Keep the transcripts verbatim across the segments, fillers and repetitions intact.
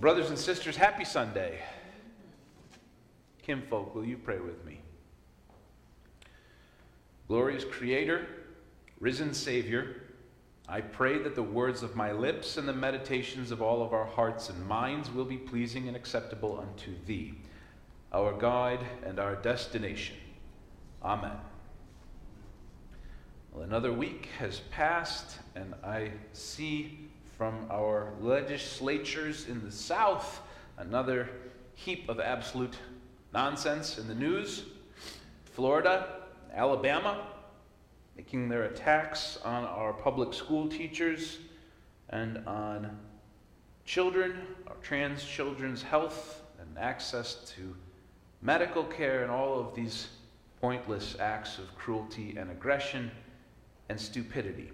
Brothers and sisters, happy Sunday. Kim Folk, will you pray with me? Glorious Creator, risen Savior, I pray that the words of my lips and the meditations of all of our hearts and minds will be pleasing and acceptable unto Thee, our guide and our destination. Amen. Well, another week has passed, and I see from our legislatures in the South another heap of absolute nonsense in the news. Florida, Alabama, making their attacks on our public school teachers and on children, our trans children's health and access to medical care, and all of these pointless acts of cruelty and aggression and stupidity.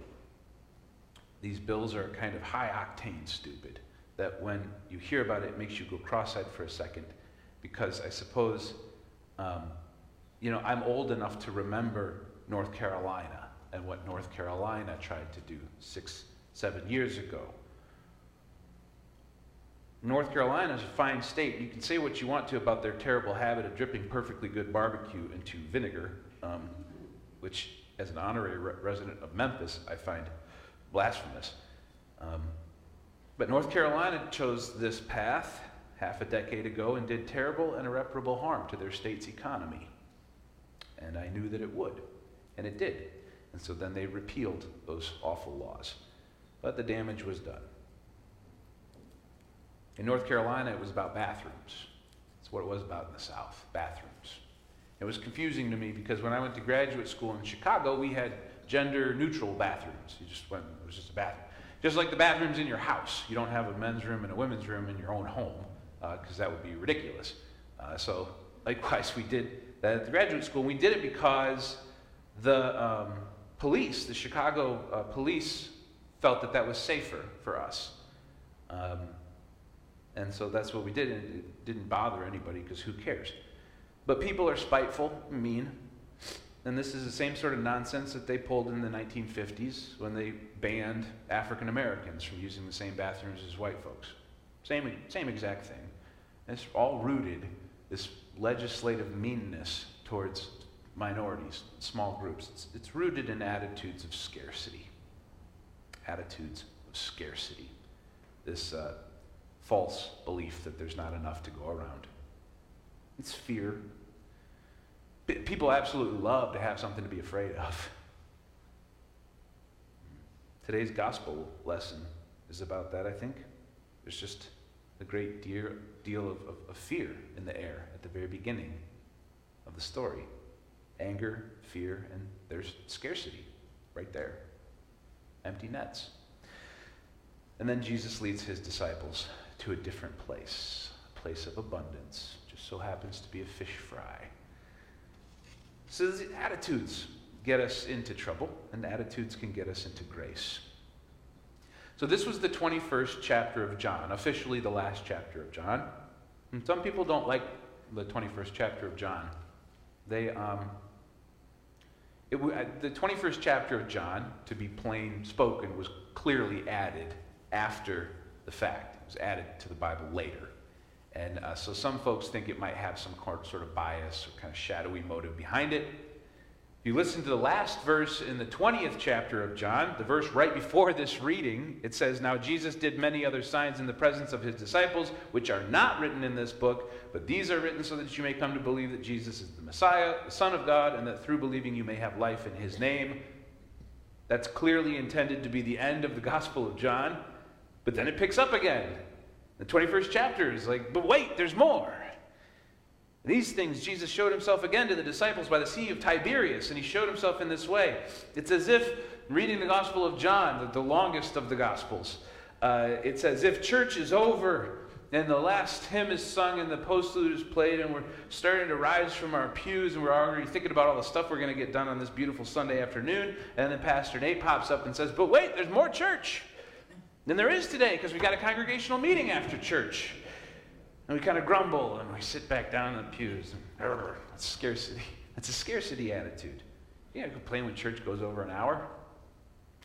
These bills are kind of high-octane stupid, that when you hear about it, it makes you go cross-eyed for a second, because I suppose, um, you know, I'm old enough to remember North Carolina and what North Carolina tried to do six, seven years ago. North Carolina is a fine state. You can say what you want to about their terrible habit of dripping perfectly good barbecue into vinegar, um, which, as an honorary re- resident of Memphis, I find blasphemous. Um, but North Carolina chose this path half a decade ago and did terrible and irreparable harm to their state's economy. And I knew that it would, and it did. And so then they repealed those awful laws. But the damage was done. In North Carolina, it was about bathrooms. That's what it was about in the South, bathrooms. It was confusing to me because when I went to graduate school in Chicago, we had gender-neutral bathrooms. You just went, it was just a bathroom. Just like the bathrooms in your house. You don't have a men's room and a women's room in your own home, because uh, that would be ridiculous. Uh, so likewise, we did that at the graduate school. We did it because the um, police, the Chicago uh, police, felt that that was safer for us. Um, and so that's what we did, and it didn't bother anybody, because who cares? But people are spiteful, mean, and this is the same sort of nonsense that they pulled in the nineteen fifties when they banned African Americans from using the same bathrooms as white folks. Same, same exact thing. And it's all rooted, this legislative meanness towards minorities, small groups. It's, it's rooted in attitudes of scarcity. Attitudes of scarcity. This uh, false belief that there's not enough to go around. It's fear. People absolutely love to have something to be afraid of. Today's gospel lesson is about that, I think. There's just a great dear, deal of, of, of fear in the air at the very beginning of the story. Anger, fear, and there's scarcity right there. Empty nets. And then Jesus leads his disciples to a different place, a place of abundance. Just so happens to be a fish fry. So these attitudes get us into trouble, and attitudes can get us into grace. So this was the twenty-first chapter of John, officially the last chapter of John. And some people don't like the twenty-first chapter of John. They, um, it w- the twenty-first chapter of John, to be plain spoken, was clearly added after the fact. It was added to the Bible later. And uh, so some folks think it might have some sort of bias or kind of shadowy motive behind it. If you listen to the last verse in the twentieth chapter of John, the verse right before this reading, it says, "Now Jesus did many other signs in the presence of his disciples, which are not written in this book, but these are written so that you may come to believe that Jesus is the Messiah, the Son of God, and that through believing you may have life in his name." That's clearly intended to be the end of the Gospel of John, but then it picks up again. The twenty-first chapter is like, but wait, there's more. These things Jesus showed himself again to the disciples by the Sea of Tiberias, and he showed himself in this way. It's as if, reading the Gospel of John, the longest of the Gospels, uh, it's as if church is over, and the last hymn is sung, and the postlude is played, and we're starting to rise from our pews, and we're already thinking about all the stuff we're going to get done on this beautiful Sunday afternoon, and then Pastor Nate pops up and says, but wait, there's more church than there is today, because we got a congregational meeting after church. And we kind of grumble, and we sit back down in the pews. And that's scarcity. That's a scarcity attitude. You gotta complain when church goes over an hour.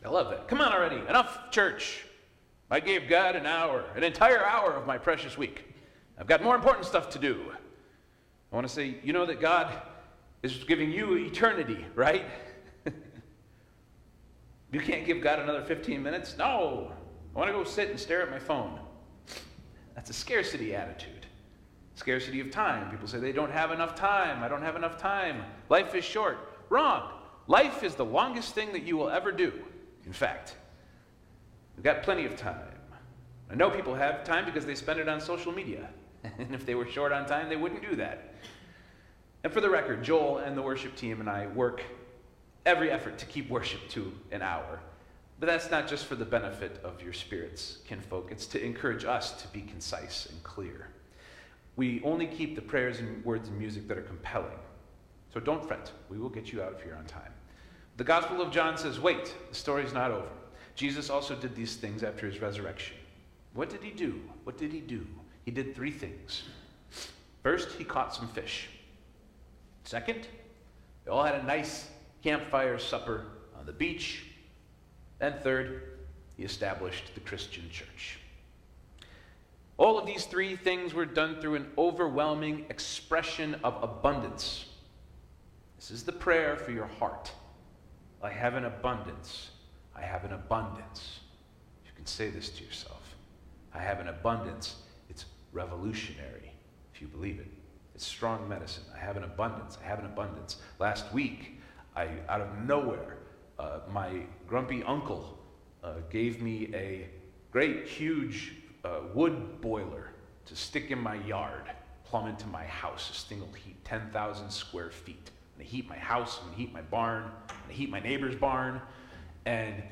I love that. Come on already. Enough church. I gave God an hour, an entire hour of my precious week. I've got more important stuff to do. I want to say, you know that God is giving you eternity, right? You can't give God another fifteen minutes? No. I want to go sit and stare at my phone. That's a scarcity attitude. Scarcity of time. People say they don't have enough time. I don't have enough time. Life is short. Wrong. Life is the longest thing that you will ever do. In fact, we've got plenty of time. I know people have time because they spend it on social media. And if they were short on time, they wouldn't do that. And for the record, Joel and the worship team and I work every effort to keep worship to an hour. But that's not just for the benefit of your spirits, kinfolk. It's to encourage us to be concise and clear. We only keep the prayers and words and music that are compelling. So don't fret. We will get you out of here on time. The Gospel of John says, wait, the story's not over. Jesus also did these things after his resurrection. What did he do? What did he do? He did three things. First, he caught some fish. Second, they all had a nice campfire supper on the beach. And third, he established the Christian church. All of these three things were done through an overwhelming expression of abundance. This is the prayer for your heart. I have an abundance. I have an abundance. You can say this to yourself. I have an abundance. It's revolutionary, if you believe it. It's strong medicine. I have an abundance. I have an abundance. Last week, I, out of nowhere, uh, my grumpy uncle uh, gave me a great, huge uh, wood boiler to stick in my yard, plumb into my house, a single heat, ten thousand square feet. I'm going to heat my house, I'm going to heat my barn, I'm going to heat my neighbor's barn. And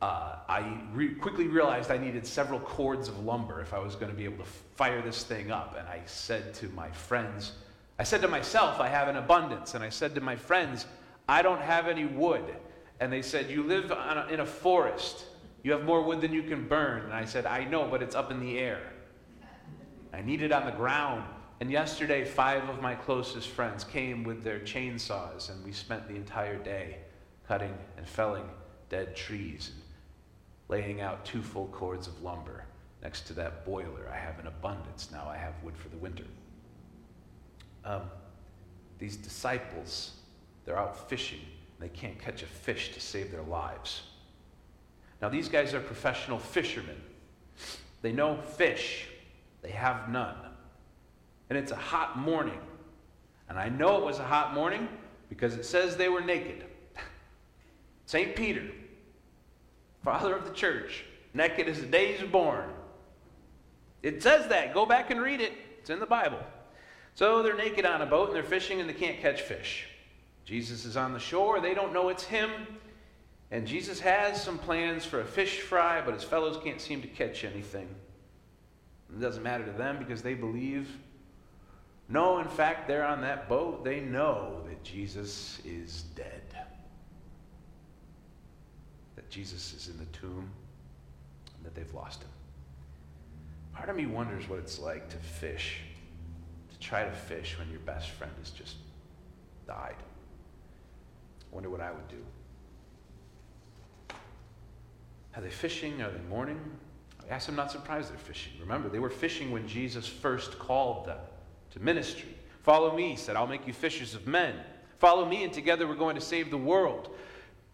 uh, I re- quickly realized I needed several cords of lumber if I was going to be able to fire this thing up. And I said to my friends, I said to myself, I have an abundance. And I said to my friends, I don't have any wood. And they said, you live on a, in a forest. You have more wood than you can burn. And I said, I know, but it's up in the air. I need it on the ground. And yesterday, five of my closest friends came with their chainsaws, and we spent the entire day cutting and felling dead trees and laying out two full cords of lumber next to that boiler. I have an abundance. Now I have wood for the winter. Um, these disciples, they're out fishing. They can't catch a fish to save their lives. Now these guys are professional fishermen. They know fish. They have none. And it's a hot morning. And I know it was a hot morning because it says they were naked. Saint Peter, father of the church, naked as the day he's born. It says that. Go back and read it. It's in the Bible. So they're naked on a boat, and they're fishing, and they can't catch fish. Jesus is on the shore. They don't know it's him. And Jesus has some plans for a fish fry, but his fellows can't seem to catch anything. It doesn't matter to them because they believe. No, in fact, they're on that boat. They know that Jesus is dead. That Jesus is in the tomb, and that they've lost him. Part of me wonders what it's like to fish, to try to fish when your best friend has just died. I wonder what I would do. Are they fishing? Are they mourning? I guess I'm not surprised they're fishing. Remember, they were fishing when Jesus first called them to ministry. Follow me, he said, I'll make you fishers of men. Follow me, and together we're going to save the world.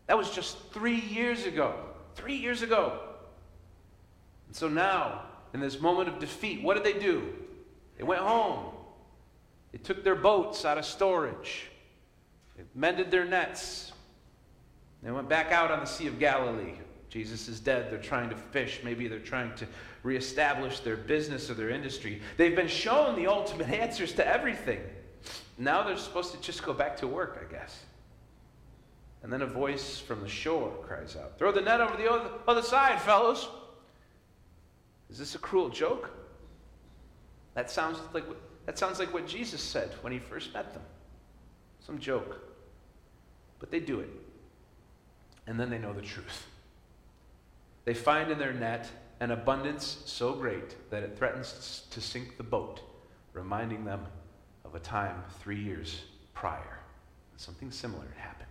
That was just three years ago. Three years ago. And so now, in this moment of defeat, what did they do? They went home. They took their boats out of storage. They mended their nets. They went back out on the Sea of Galilee. Jesus is dead. They're trying to fish. Maybe they're trying to reestablish their business or their industry. They've been shown the ultimate answers to everything. Now they're supposed to just go back to work, I guess. And then a voice from the shore cries out, throw the net over the other, other side, fellows. Is this a cruel joke? That sounds like that sounds like what Jesus said when he first met them. Some joke. But they do it. And then they know the truth. They find in their net an abundance so great that it threatens to sink the boat, reminding them of a time three years prior. Something similar happened.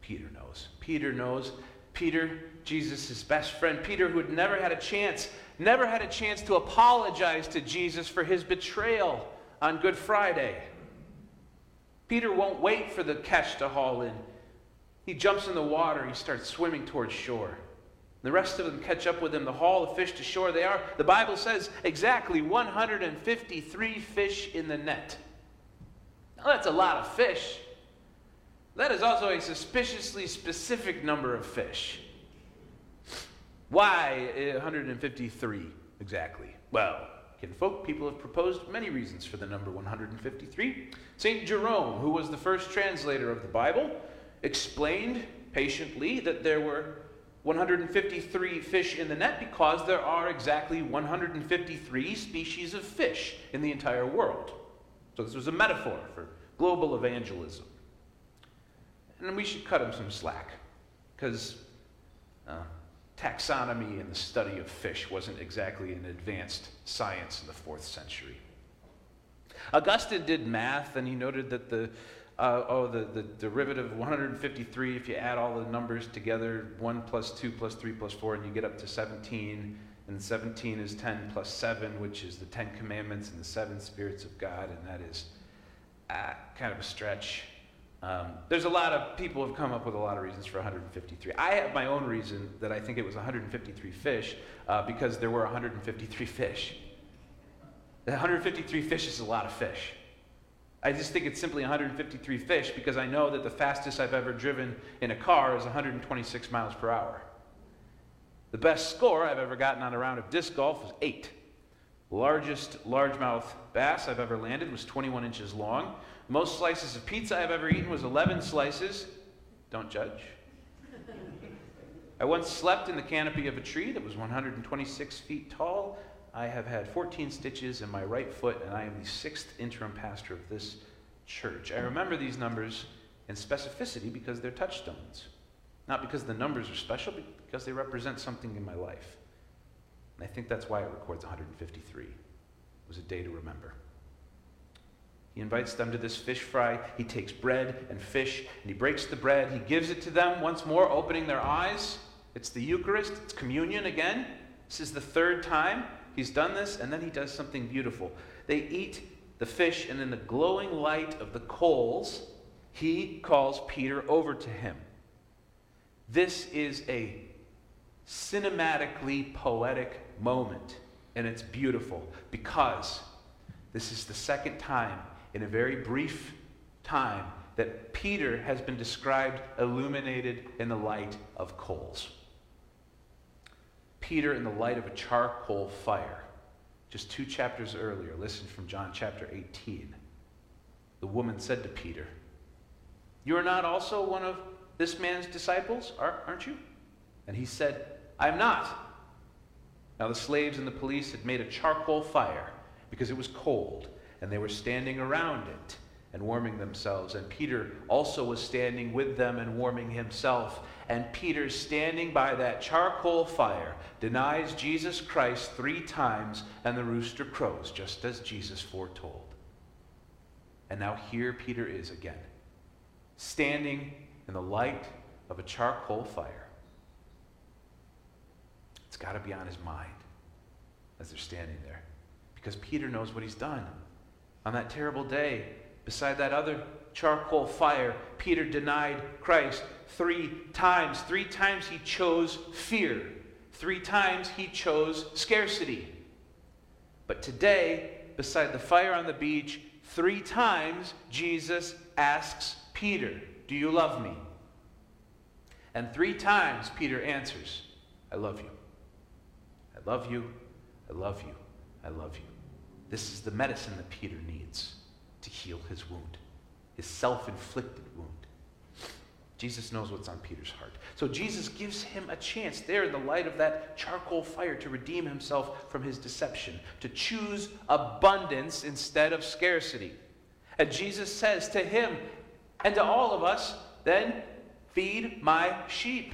Peter knows. Peter knows Peter, Jesus' best friend. Peter, who had never had a chance, never had a chance to apologize to Jesus for his betrayal on Good Friday. Peter won't wait for the catch to haul in. He jumps in the water. He starts swimming towards shore. The rest of them catch up with him. The haul of fish to shore they are. The Bible says exactly one hundred fifty-three fish in the net. Now that's a lot of fish. That is also a suspiciously specific number of fish. Why one hundred fifty-three exactly? Well, Kim Folk people have proposed many reasons for the number one hundred fifty-three. Saint Jerome, who was the first translator of the Bible, explained patiently that there were one hundred fifty-three fish in the net because there are exactly one hundred fifty-three species of fish in the entire world. So this was a metaphor for global evangelism. And we should cut him some slack, because uh, taxonomy and the study of fish wasn't exactly an advanced science in the fourth century. Augustine did math, and he noted that the uh, oh the, the derivative of one hundred fifty-three, if you add all the numbers together, one plus two plus three plus four, and you get up to seventeen, and seventeen is ten plus seven, which is the Ten Commandments and the seven spirits of God, and that is uh, kind of a stretch. Um, there's a lot of people who have come up with a lot of reasons for one hundred fifty-three. I have my own reason that I think it was one hundred fifty-three fish uh, because there were one hundred fifty-three fish. one hundred fifty-three fish is a lot of fish. I just think it's simply one hundred fifty-three fish because I know that the fastest I've ever driven in a car is one hundred twenty-six miles per hour. The best score I've ever gotten on a round of disc golf was eight. The largest largemouth bass I've ever landed was twenty-one inches long. Most slices of pizza I've ever eaten was eleven slices. Don't judge. I once slept in the canopy of a tree that was one hundred twenty-six feet tall. I have had fourteen stitches in my right foot, and I am the sixth interim pastor of this church. I remember these numbers in specificity because they're touchstones. Not because the numbers are special, but because they represent something in my life. And I think that's why it records one hundred fifty-three. It was a day to remember. He invites them to this fish fry. He takes bread and fish, and he breaks the bread. He gives it to them once more, opening their eyes. It's the Eucharist. It's communion again. This is the third time he's done this, and then he does something beautiful. They eat the fish, and in the glowing light of the coals, he calls Peter over to him. This is a cinematically poetic moment, and it's beautiful because this is the second time in a very brief time that Peter has been described illuminated in the light of coals. Peter in the light of a charcoal fire. Just two chapters earlier, listen from John chapter eighteen. The woman said to Peter, "You are not also one of this man's disciples, aren't you?" And he said, "I am not." Now the slaves and the police had made a charcoal fire because it was cold, and they were standing around it and warming themselves. And Peter also was standing with them and warming himself. And Peter, standing by that charcoal fire, denies Jesus Christ three times, and the rooster crows, just as Jesus foretold. And now here Peter is again, standing in the light of a charcoal fire. It's got to be on his mind as they're standing there, because Peter knows what he's done. On that terrible day, beside that other charcoal fire, Peter denied Christ three times. Three times he chose fear. Three times he chose scarcity. But today, beside the fire on the beach, three times Jesus asks Peter, "Do you love me?" And three times Peter answers, "I love you. I love you. I love you. I love you." This is the medicine that Peter needs to heal his wound, his self-inflicted wound. Jesus knows what's on Peter's heart. So Jesus gives him a chance there in the light of that charcoal fire to redeem himself from his deception, to choose abundance instead of scarcity. And Jesus says to him and to all of us, "Then feed my sheep."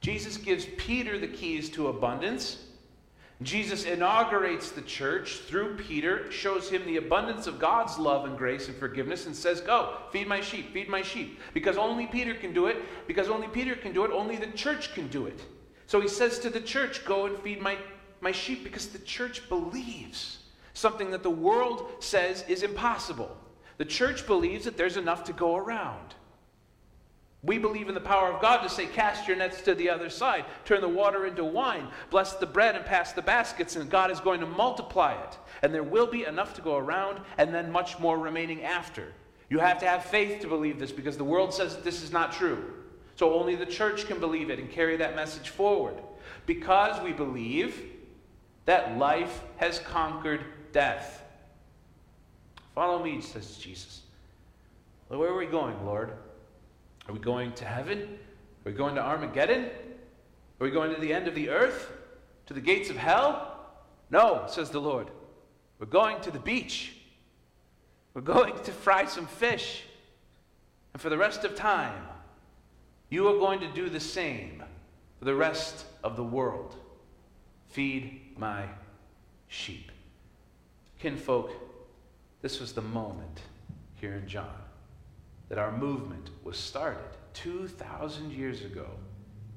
Jesus gives Peter the keys to abundance. Jesus inaugurates the church through Peter, shows him the abundance of God's love and grace and forgiveness, and says, go, feed my sheep, feed my sheep. Because only Peter can do it, because only Peter can do it, only the church can do it. So he says to the church, go and feed my, my sheep, because the church believes something that the world says is impossible. The church believes that there's enough to go around. We believe in the power of God to say, cast your nets to the other side, turn the water into wine, bless the bread and pass the baskets, and God is going to multiply it. And there will be enough to go around, and then much more remaining after. You have to have faith to believe this, because the world says that this is not true. So only the church can believe it and carry that message forward. Because we believe that life has conquered death. Follow me, says Jesus. Well, where are we going, Lord? Are we going to heaven? Are we going to Armageddon? Are we going to the end of the earth? To the gates of hell? No, says the Lord. We're going to the beach. We're going to fry some fish. And for the rest of time, you are going to do the same for the rest of the world. Feed my sheep. Kinfolk, this was the moment here in John that our movement was started two thousand years ago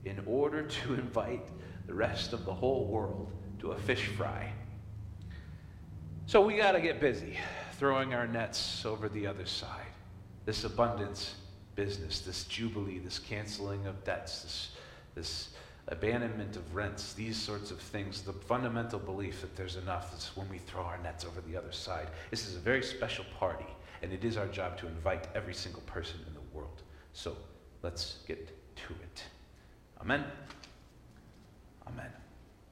in order to invite the rest of the whole world to a fish fry. So we got to get busy throwing our nets over the other side. This abundance business, this jubilee, this canceling of debts, this, this abandonment of rents, these sorts of things, the fundamental belief that there's enough is when we throw our nets over the other side. This is a very special party. And it is our job to invite every single person in the world. So let's get to it. Amen. Amen.